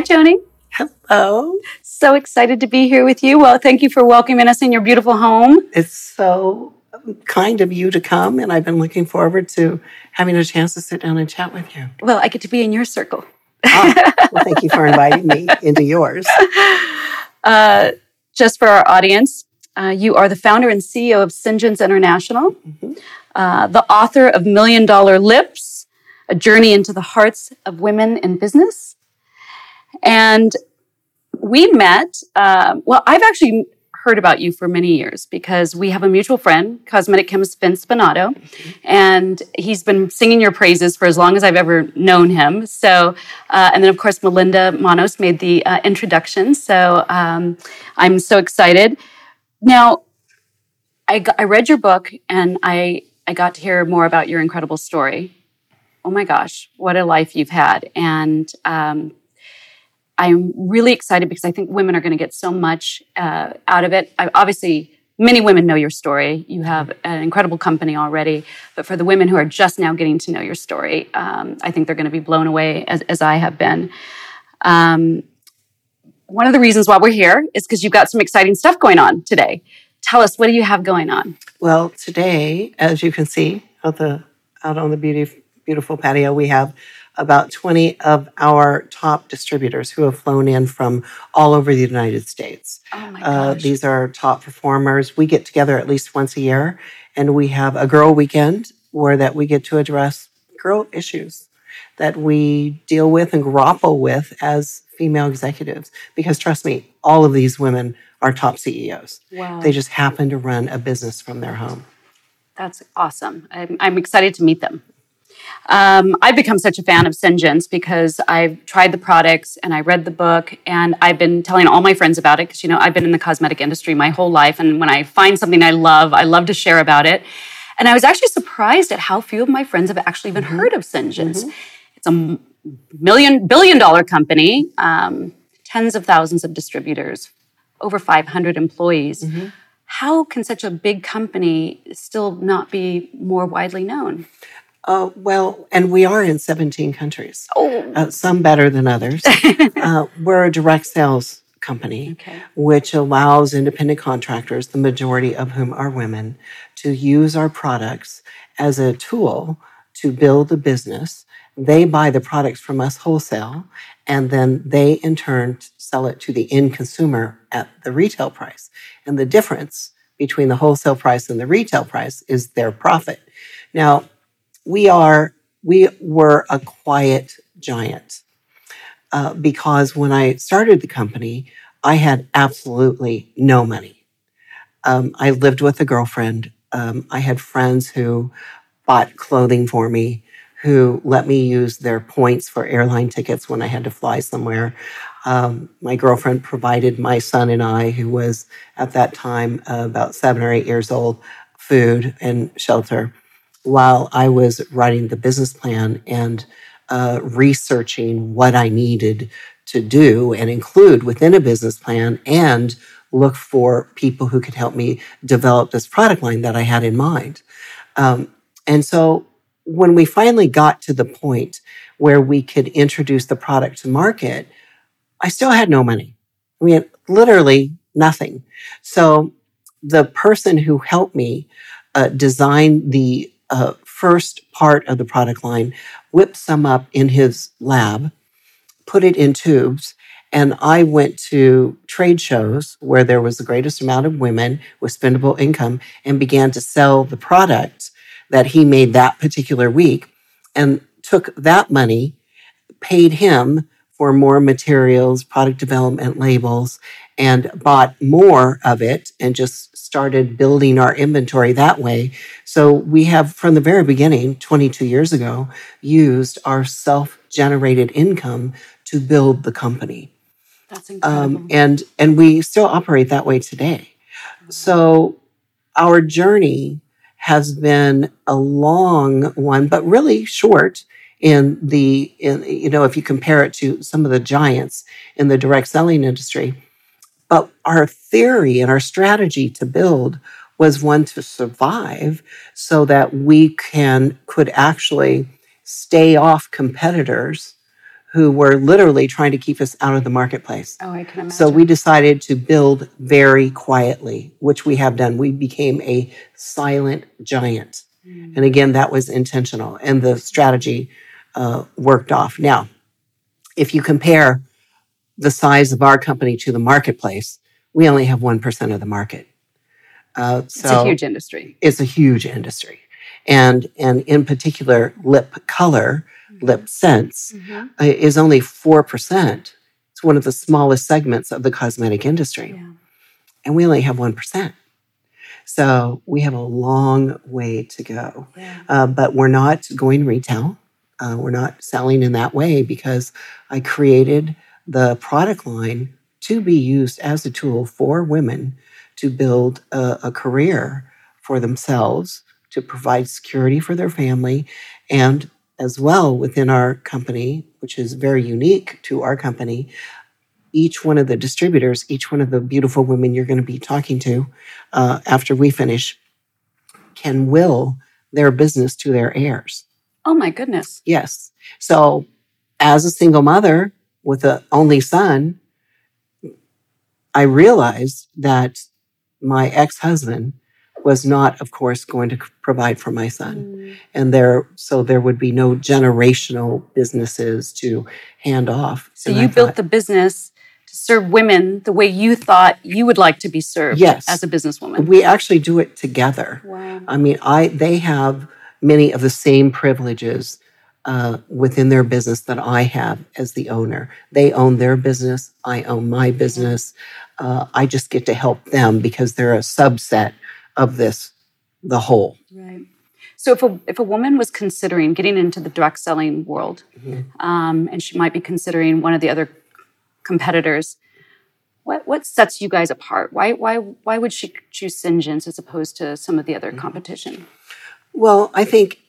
Hi, Joni. Hello. So excited to be here with you. Well, thank you for welcoming us in your beautiful home. It's so kind of you to come, and I've been looking forward to having a chance to sit down and chat with you. Well, I get to be in your circle. Well, thank you for inviting me into yours. Just for our audience, you are the founder and CEO of St. John's International, the author of Million Dollar Lips, A Journey into the Hearts of Women in Business. And we met, well, I've actually heard about you for many years because we have a mutual friend, cosmetic chemist Ben Spinato, and he's been singing your praises for as long as I've ever known him. So, and then of course, Melinda Manos made the introduction. So I'm so excited. Now, I read your book and I got to hear more about your incredible story. Oh my gosh, what a life you've had. And I'm really excited because I think women are going to get so much out of it. Obviously, many women know your story. You have an incredible company already. But for the women who are just now getting to know your story, I think they're going to be blown away, as I have been. One of the reasons why we're here is because you've got some exciting stuff going on today. Tell us, what do you have going on? Well, today, as you can see out on the beautiful patio, we have about 20 of our top distributors who have flown in from all over the United States. Oh my gosh. These are top performers. We get together at least once a year, and we have a girl weekend where that we get to address girl issues that we deal with and grapple with as female executives. Because trust me, all of these women are top CEOs. Wow. They just happen to run a business from their home. That's awesome. I'm excited to meet them. I've become such a fan of Syngence because I've tried the products and I read the book and I've been telling all my friends about it because, you know, I've been in the cosmetic industry my whole life. And when I find something I love to share about it. And I was actually surprised at how few of my friends have actually even heard of Syngence. It's a billion dollar company, tens of thousands of distributors, over 500 employees. How can such a big company still not be more widely known? Well, and we are in 17 countries, some better than others. We're a direct sales company, which allows independent contractors, the majority of whom are women, to use our products as a tool to build a business. They buy the products from us wholesale, and then they in turn sell it to the end consumer at the retail price. And the difference between the wholesale price and the retail price is their profit. Now, we were a quiet giant because when I started the company, I had absolutely no money. I lived with a girlfriend. I had friends who bought clothing for me, who let me use their points for airline tickets when I had to fly somewhere. My girlfriend provided my son and I, who was at that time about 7 or 8 years old, food and shelter, while I was writing the business plan and researching what I needed to do and include within a business plan and look for people who could help me develop this product line that I had in mind. And so when we finally got to the point where we could introduce the product to market, I still had no money. I mean, literally nothing. So the person who helped me design the first part of the product line, whipped some up in his lab, put it in tubes, and I went to trade shows where there was the greatest amount of women with spendable income and began to sell the product that he made that particular week and took that money, paid him for more materials, product development labels, and bought more of it and just started building our inventory that way. So we have, from the very beginning, 22 years ago, used our self-generated income to build the company. That's incredible. And we still operate that way today. So our journey has been a long one, but really short. If you compare it to some of the giants in the direct selling industry. But our theory and our strategy to build was one to survive so that we could actually stay off competitors who were literally trying to keep us out of the marketplace. Oh, I can imagine. So we decided to build very quietly, which we have done. We became a silent giant. Mm. And again, that was intentional. And the strategy worked off. Now, if you compare the size of our company to the marketplace, we only have 1% of the market. So it's a huge industry. It's a huge industry. And in particular, lip color, mm-hmm. lip scents, mm-hmm. Is only 4%. It's one of the smallest segments of the cosmetic industry. Yeah. And we only have 1%. So we have a long way to go. Yeah. But we're not going retail. We're not selling in that way because I created the product line to be used as a tool for women to build a career for themselves, to provide security for their family, and as well within our company, which is very unique to our company, each one of the distributors, each one of the beautiful women you're going to be talking to after we finish, can will their business to their heirs. Oh my goodness. Yes. So as a single mother with an only son, I realized that my ex-husband was not, of course, going to provide for my son. Mm. And so there would be no generational businesses to hand off. So you built the business to serve women the way you thought you would like to be served as a businesswoman. We actually do it together. Wow. I mean, they have many of the same privileges within their business that I have as the owner. They own their business. I own my business. I just get to help them because they're a subset of this, the whole. Right. So if a woman was considering getting into the direct selling world, mm-hmm. And she might be considering one of the other competitors, what sets you guys apart? Why would she choose Syngence as opposed to some of the other mm-hmm. competition? Well, I think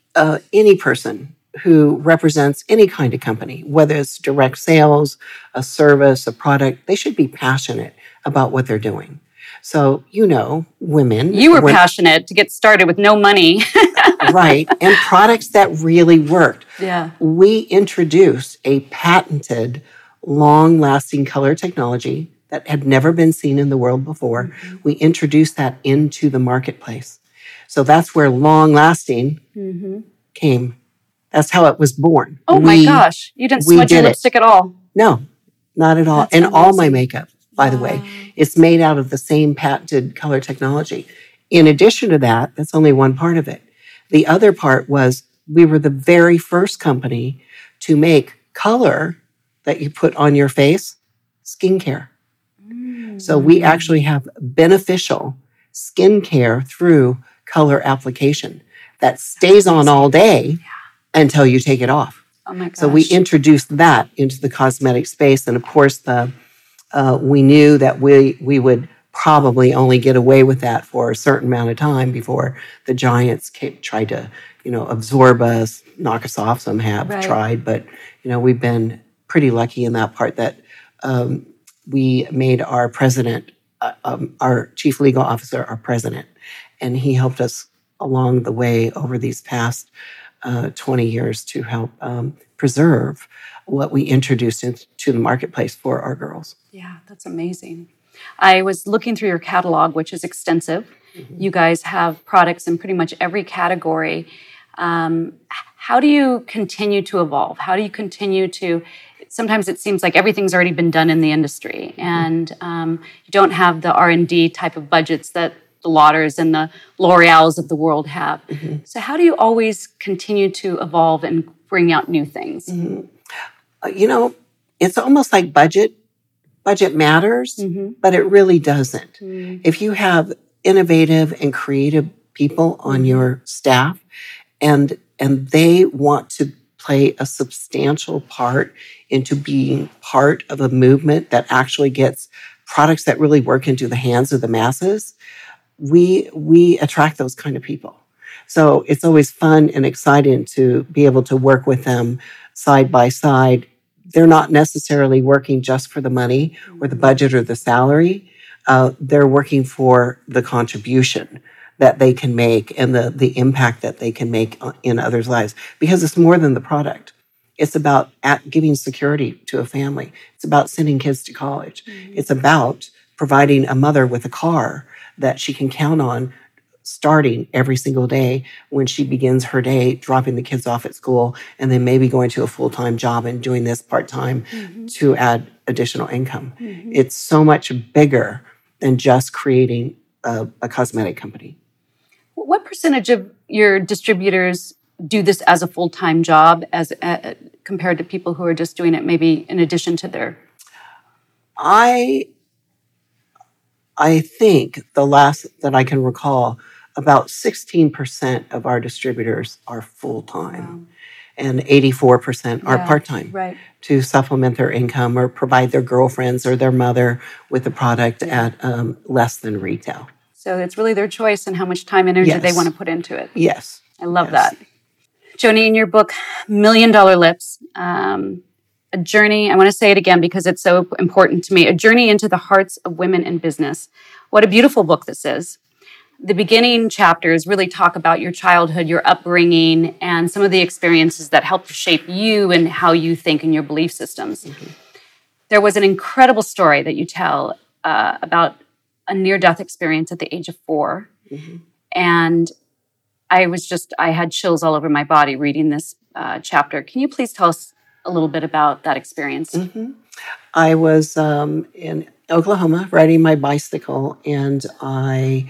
any person who represents any kind of company, whether it's direct sales, a service, a product, they should be passionate about what they're doing. So, women. You were passionate to get started with no money. Right. And products that really worked. Yeah. We introduced a patented, long-lasting color technology that had never been seen in the world before. Mm-hmm. We introduced that into the marketplace. So that's where long-lasting mm-hmm. came. That's how it was born. Oh my gosh. You didn't smudge your lipstick at all. No, not at all. And all my makeup, by the way, it's made out of the same patented color technology. In addition to that, that's only one part of it. The other part was we were the very first company to make color that you put on your face skincare. Mm. So we actually have beneficial skincare through color application that stays on all day. Until you take it off. Oh my gosh. So we introduced that into the cosmetic space. And of course, we knew that we would probably only get away with that for a certain amount of time before the giants tried to, absorb us, knock us off. Some have tried, but, we've been pretty lucky in that part that we made our president, our chief legal officer, our president. And he helped us along the way over these past 20 years to help preserve what we introduced into the marketplace for our girls. Yeah, that's amazing. I was looking through your catalog, which is extensive. Mm-hmm. You guys have products in pretty much every category. How do you continue to evolve? How do you continue to... Sometimes it seems like everything's already been done in the industry, mm-hmm. and you don't have the R&D type of budgets that the Lauders and the L'Oreals of the world have. Mm-hmm. So how do you always continue to evolve and bring out new things? Mm-hmm. It's almost like budget. Budget matters, mm-hmm. but it really doesn't. Mm-hmm. If you have innovative and creative people on your staff and they want to play a substantial part into being part of a movement that actually gets products that really work into the hands of the masses, we attract those kind of people. So it's always fun and exciting to be able to work with them side by side. They're not necessarily working just for the money or the budget or the salary. They're working for the contribution that they can make and the impact that they can make in others' lives because it's more than the product. It's about giving security to a family. It's about sending kids to college. Mm-hmm. It's about providing a mother with a car that she can count on starting every single day when she begins her day, dropping the kids off at school, and then maybe going to a full-time job and doing this part-time mm-hmm. to add additional income. Mm-hmm. It's so much bigger than just creating a cosmetic company. What percentage of your distributors do this as a full-time job as compared to people who are just doing it maybe in addition to their... I think the last that I can recall, about 16% of our distributors are full-time. Wow. And 84% are part-time to supplement their income or provide their girlfriends or their mother with the product at less than retail. So it's really their choice and how much time and energy they want to put into it. Yes. I love that. Joni, in your book, Million Dollar Lips, a journey, I want to say it again because it's so important to me, a journey into the hearts of women in business. What a beautiful book this is. The beginning chapters really talk about your childhood, your upbringing, and some of the experiences that helped shape you and how you think and your belief systems. Mm-hmm. There was an incredible story that you tell about a near-death experience at the age of 4. Mm-hmm. And I had chills all over my body reading this chapter. Can you please tell us a little bit about that experience? Mm-hmm. I was in Oklahoma riding my bicycle, and I'm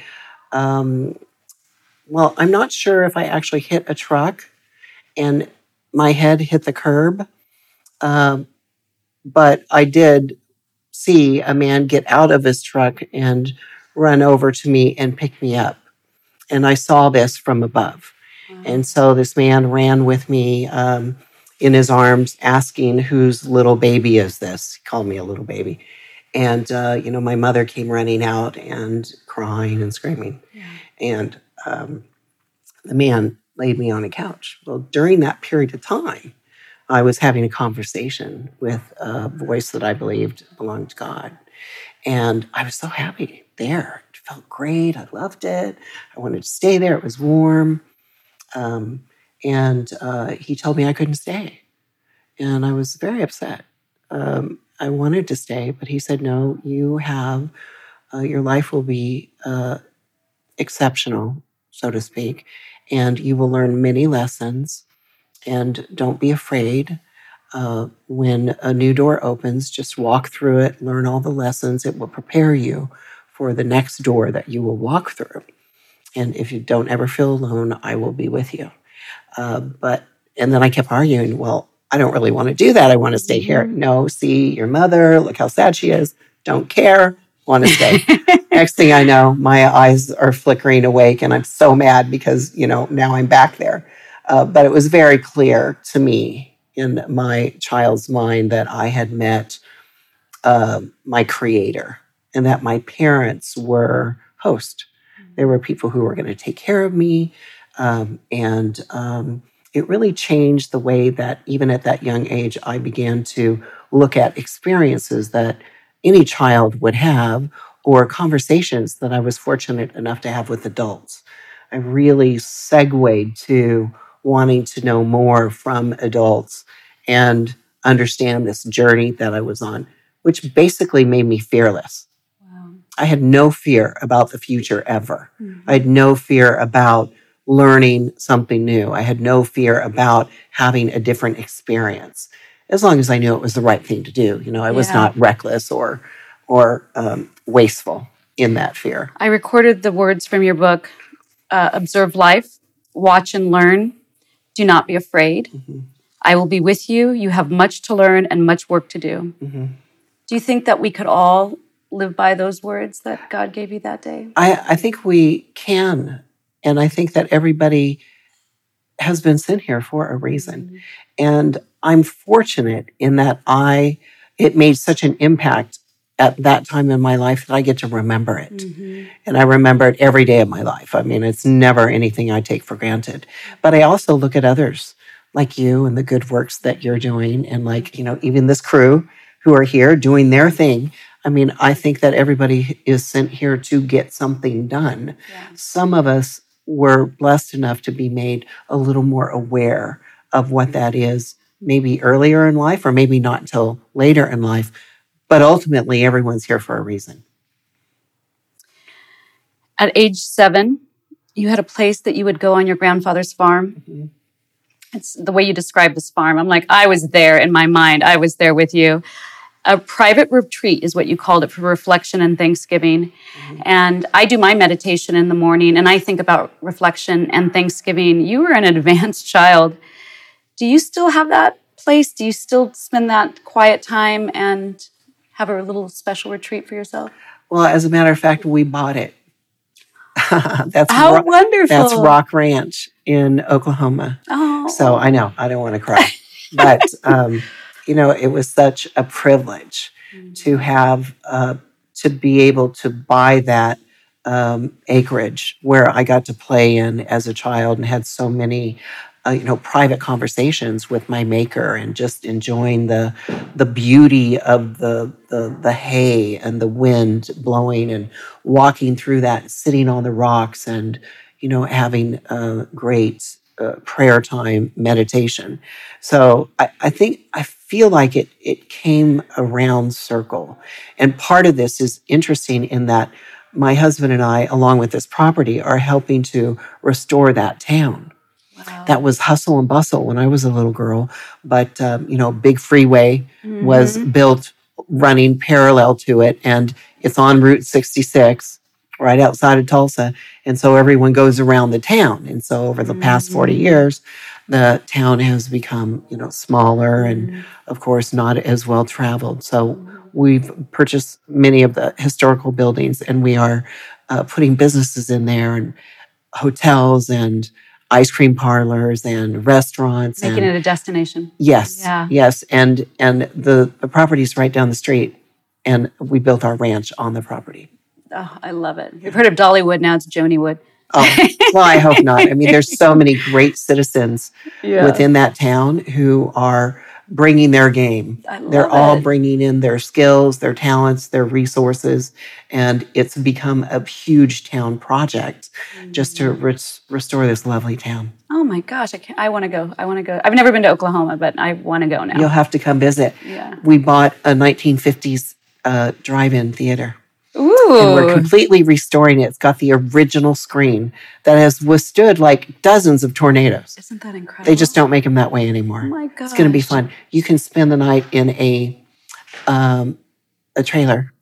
not sure if I actually hit a truck and my head hit the curb, but I did see a man get out of his truck and run over to me and pick me up. And I saw this from above. Wow. And so this man ran with me in his arms asking, whose little baby is this? He called me a little baby. And, my mother came running out and crying and screaming. Yeah. And the man laid me on a couch. Well, during that period of time, I was having a conversation with a voice that I believed belonged to God. And I was so happy there. It felt great. I loved it. I wanted to stay there. It was warm. He told me I couldn't stay. And I was very upset. I wanted to stay, but he said, no, you have, your life will be exceptional, so to speak, and you will learn many lessons, and don't be afraid. When a new door opens, just walk through it, learn all the lessons. It will prepare you for the next door that you will walk through. And if you don't ever feel alone, I will be with you. And then I kept arguing, well, I don't really want to do that. I want to stay here. No, see your mother. Look how sad she is. Don't care. Want to stay. Next thing I know, my eyes are flickering awake, and I'm so mad because, now I'm back there. But it was very clear to me in my child's mind that I had met my creator and that my parents were hosts. They were people who were going to take care of me. It really changed the way that even at that young age, I began to look at experiences that any child would have or conversations that I was fortunate enough to have with adults. I really segued to wanting to know more from adults and understand this journey that I was on, which basically made me fearless. Wow. I had no fear about the future ever. Mm-hmm. I had no fear about learning something new. I had no fear about having a different experience, as long as I knew it was the right thing to do. I was not reckless or wasteful in that fear. I recorded the words from your book, Observe Life, Watch and Learn, Do Not Be Afraid. Mm-hmm. I will be with you. You have much to learn and much work to do. Mm-hmm. Do you think that we could all live by those words that God gave you that day? I think we can. And I think that everybody has been sent here for a reason. Mm-hmm. And I'm fortunate in that it made such an impact at that time in my life that I get to remember it. Mm-hmm. And I remember it every day of my life. I mean, it's never anything I take for granted. But I also look at others like you and the good works that you're doing. And even this crew who are here doing their thing. I mean, I think that everybody is sent here to get something done. Yeah. Some of us were blessed enough to be made a little more aware of what that is maybe earlier in life or maybe not until later in life. But ultimately, everyone's here for a reason. At age 7, you had a place that you would go on your grandfather's farm. Mm-hmm. It's the way you describe this farm. I'm like, I was there in my mind. I was there with you. A private retreat is what you called it for reflection and Thanksgiving. Mm-hmm. And I do my meditation in the morning, and I think about reflection and Thanksgiving. You were an advanced child. Do you still have that place? Do you still spend that quiet time and have a little special retreat for yourself? Well, as a matter of fact, we bought it. Wonderful. That's Rock Ranch in Oklahoma. Oh. So I know, I don't want to cry. But, it was such a privilege to have, to be able to buy that acreage where I got to play in as a child and had so many private conversations with my maker and just enjoying the beauty of the hay and the wind blowing and walking through that, sitting on the rocks and, having a great prayer time meditation. So I feel like it came around circle. And part of this is interesting in that my husband and I, along with this property, are helping to restore that town. Wow. That was hustle and bustle when I was a little girl. But, big freeway was built running parallel to it. And it's on Route 66, right outside of Tulsa. And so everyone goes around the town. And so over the past 40 years, the town has become, smaller and, of course, not as well traveled. So we've purchased many of the historical buildings, and we are putting businesses in there and hotels and ice cream parlors and restaurants. Making it a destination. Yes. Yeah. Yes. And the property's right down the street, and we built our ranch on the property. Oh, I love it. You've heard of Dollywood, now it's Joniwood. Oh, well, I hope not. I mean, there's so many great citizens within that town who are bringing their game. They're all bringing in their skills, their talents, their resources, and it's become a huge town project just to restore this lovely town. Oh my gosh, I want to go. I've never been to Oklahoma, but I want to go now. You'll have to come visit. Yeah. We bought a 1950s drive-in theater. Ooh. And we're completely restoring it. It's got the original screen that has withstood like dozens of tornadoes. Isn't that incredible? They just don't make them that way anymore. Oh my God. It's going to be fun. You can spend the night in a trailer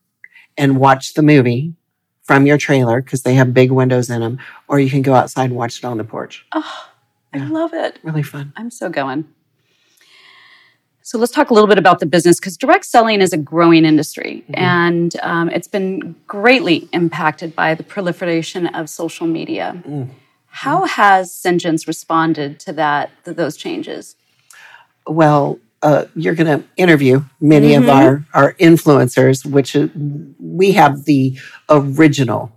and watch the movie from your trailer because they have big windows in them, or you can go outside and watch it on the porch. Oh, yeah. I love it. Really fun. I'm so going. So let's talk a little bit about the business, because direct selling is a growing industry, and it's been greatly impacted by the proliferation of social media. Mm-hmm. How has Syngence responded to those changes? Well, you're going to interview many of our influencers, which is, we have the original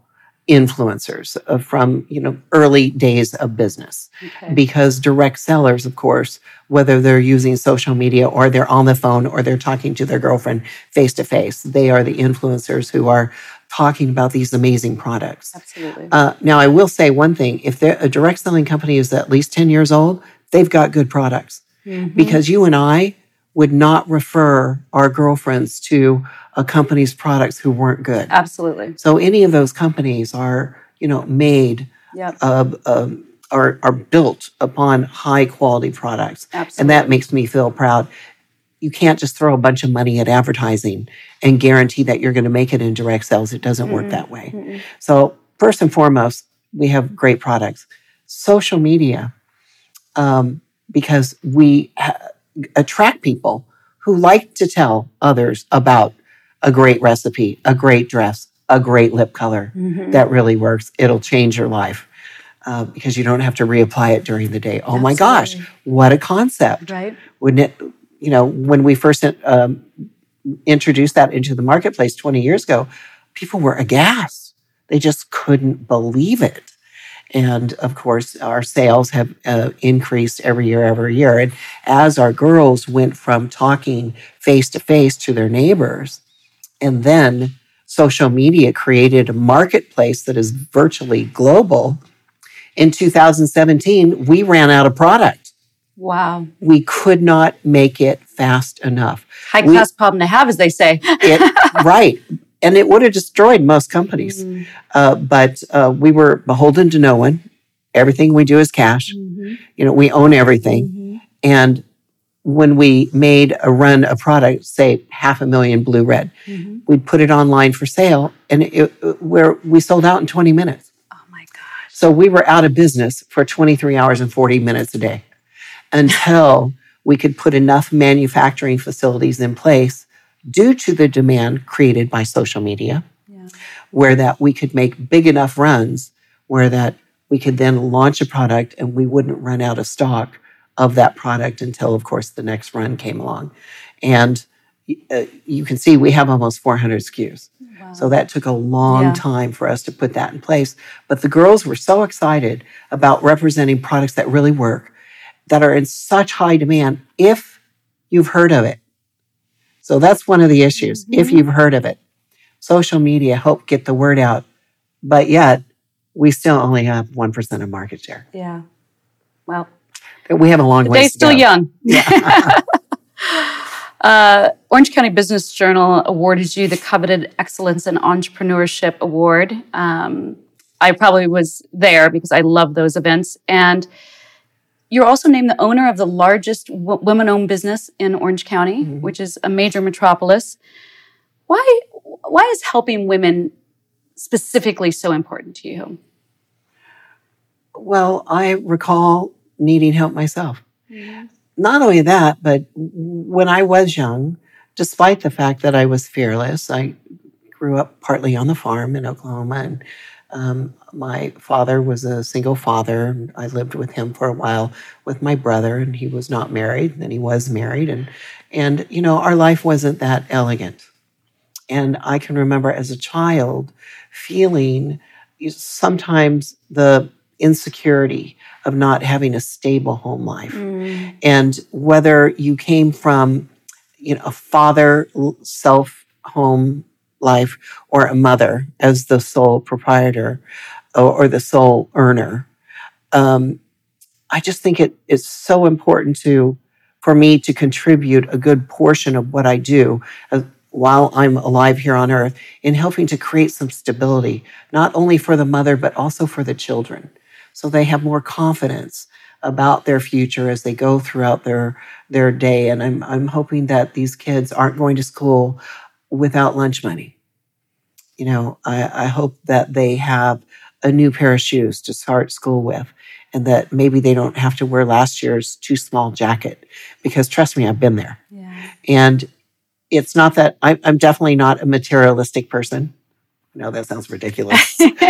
influencers from early days of business. Okay. Because direct sellers, of course, whether they're using social media or they're on the phone or they're talking to their girlfriend face to face, they are the influencers who are talking about these amazing products. Absolutely. Now, I will say one thing. If a direct selling company is at least 10 years old, they've got good products. Mm-hmm. Because you and I would not refer our girlfriends to a company's products who weren't good. Absolutely. So any of those companies are, made, are built upon high quality products. Absolutely. And that makes me feel proud. You can't just throw a bunch of money at advertising and guarantee that you're going to make it in direct sales. It doesn't work that way. Mm-mm. So first and foremost, we have great products. Social media, because we attract people who like to tell others about a great recipe, a great dress, a great lip color that really works. It'll change your life because you don't have to reapply it during the day. Oh my gosh, what a concept. Right? Wouldn't it, when we first introduced that into the marketplace 20 years ago, people were aghast. They just couldn't believe it. And of course, our sales have increased every year. And as our girls went from talking face to face to their neighbors, and then social media created a marketplace that is virtually global, in 2017, we ran out of product. Wow. We could not make it fast enough. High-class problem to have, as they say. Right. And it would have destroyed most companies. Mm-hmm. But we were beholden to no one. Everything we do is cash. Mm-hmm. You know, we own everything. Mm-hmm. And when we made a run of product, say 500,000 blue red, mm-hmm. we'd put it online for sale, and we sold out in 20 minutes. Oh, my gosh. So we were out of business for 23 hours and 40 minutes a day until we could put enough manufacturing facilities in place due to the demand created by social media, where that we could make big enough runs where that we could then launch a product and we wouldn't run out of stock of that product until, of course, the next run came along. And you can see we have almost 400 SKUs. Wow. So that took a long time for us to put that in place. But the girls were so excited about representing products that really work, that are in such high demand, if you've heard of it. So that's one of the issues, mm-hmm. if you've heard of it. Social media helped get the word out, but yet we still only have 1% of market share. Yeah. Well, we have a long way to go. They're still young. Yeah. Orange County Business Journal awarded you the coveted Excellence in Entrepreneurship Award. I probably was there because I love those events. And you're also named the owner of the largest women-owned business in Orange County, mm-hmm. which is a major metropolis. Why is helping women specifically so important to you? Well, I recall needing help myself. Mm-hmm. Not only that, but when I was young, despite the fact that I was fearless, I grew up partly on the farm in Oklahoma, and my father was a single father. And I lived with him for a while with my brother, and he was not married, and then he was married. And you know, our life wasn't that elegant. And I can remember as a child feeling sometimes the insecurity of not having a stable home life. Mm. And whether you came from, you know, a father self home life or a mother as the sole proprietor or the sole earner, I just think it is so important for me to contribute a good portion of what I do while I'm alive here on earth in helping to create some stability, not only for the mother, but also for the children. So they have more confidence about their future as they go throughout their day. And I'm hoping that these kids aren't going to school without lunch money. You know, I hope that they have a new pair of shoes to start school with, and that maybe they don't have to wear last year's too small jacket, because trust me, I've been there. Yeah. And it's not that I'm definitely not a materialistic person. No, that sounds ridiculous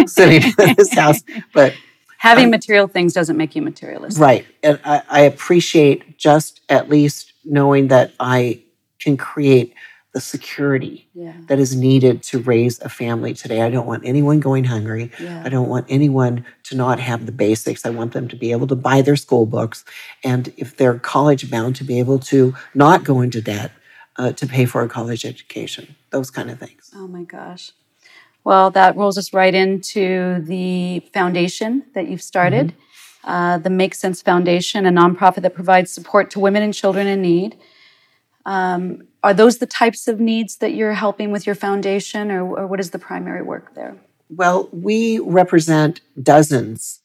sitting in this house, but having material things doesn't make you materialistic. Right. And I appreciate just at least knowing that I can create the security that is needed to raise a family today. I don't want anyone going hungry. Yeah. I don't want anyone to not have the basics. I want them to be able to buy their school books. And if they're college bound, to be able to not go into debt to pay for a college education, those kind of things. Oh, my gosh. Well, that rolls us right into the foundation that you've started, mm-hmm. The Make Sense Foundation, a nonprofit that provides support to women and children in need. Are those the types of needs that you're helping with your foundation, or what is the primary work there? Well, we represent dozens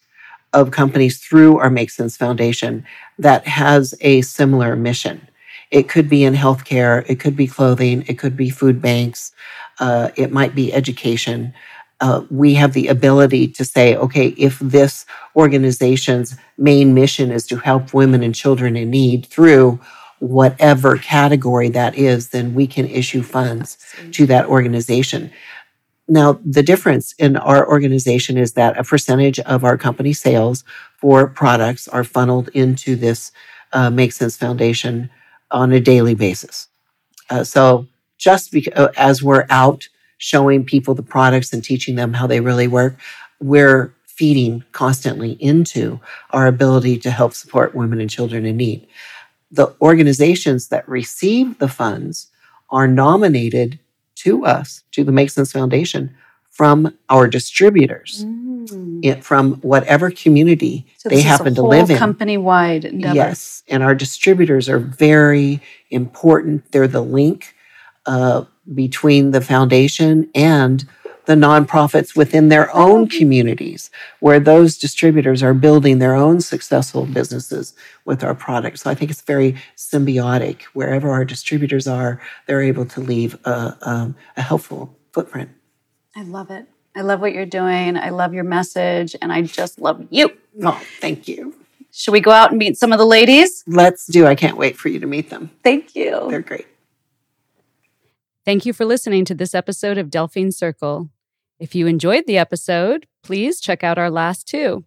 of companies through our Make Sense Foundation that has a similar mission. It could be in healthcare, it could be clothing, it could be food banks, it might be education. We have the ability to say, okay, if this organization's main mission is to help women and children in need through whatever category that is, then we can issue funds to that organization. Now, the difference in our organization is that a percentage of our company sales for products are funneled into this Make Sense Foundation on a daily basis. So just as we're out showing people the products and teaching them how they really work, we're feeding constantly into our ability to help support women and children in need. The organizations that receive the funds are nominated to us, to the Make Sense Foundation, from our distributors, from whatever community they happen to live in. Company-wide endeavor. Yes, and our distributors are very important. They're the link between the foundation and the nonprofits within their own communities, where those distributors are building their own successful businesses with our products. So I think it's very symbiotic. Wherever our distributors are, they're able to leave a helpful footprint. I love it. I love what you're doing. I love your message, and I just love you. Oh, thank you. Should we go out and meet some of the ladies? Let's do. I can't wait for you to meet them. Thank you. They're great. Thank you for listening to this episode of Delphine Circle. If you enjoyed the episode, please check out our last two.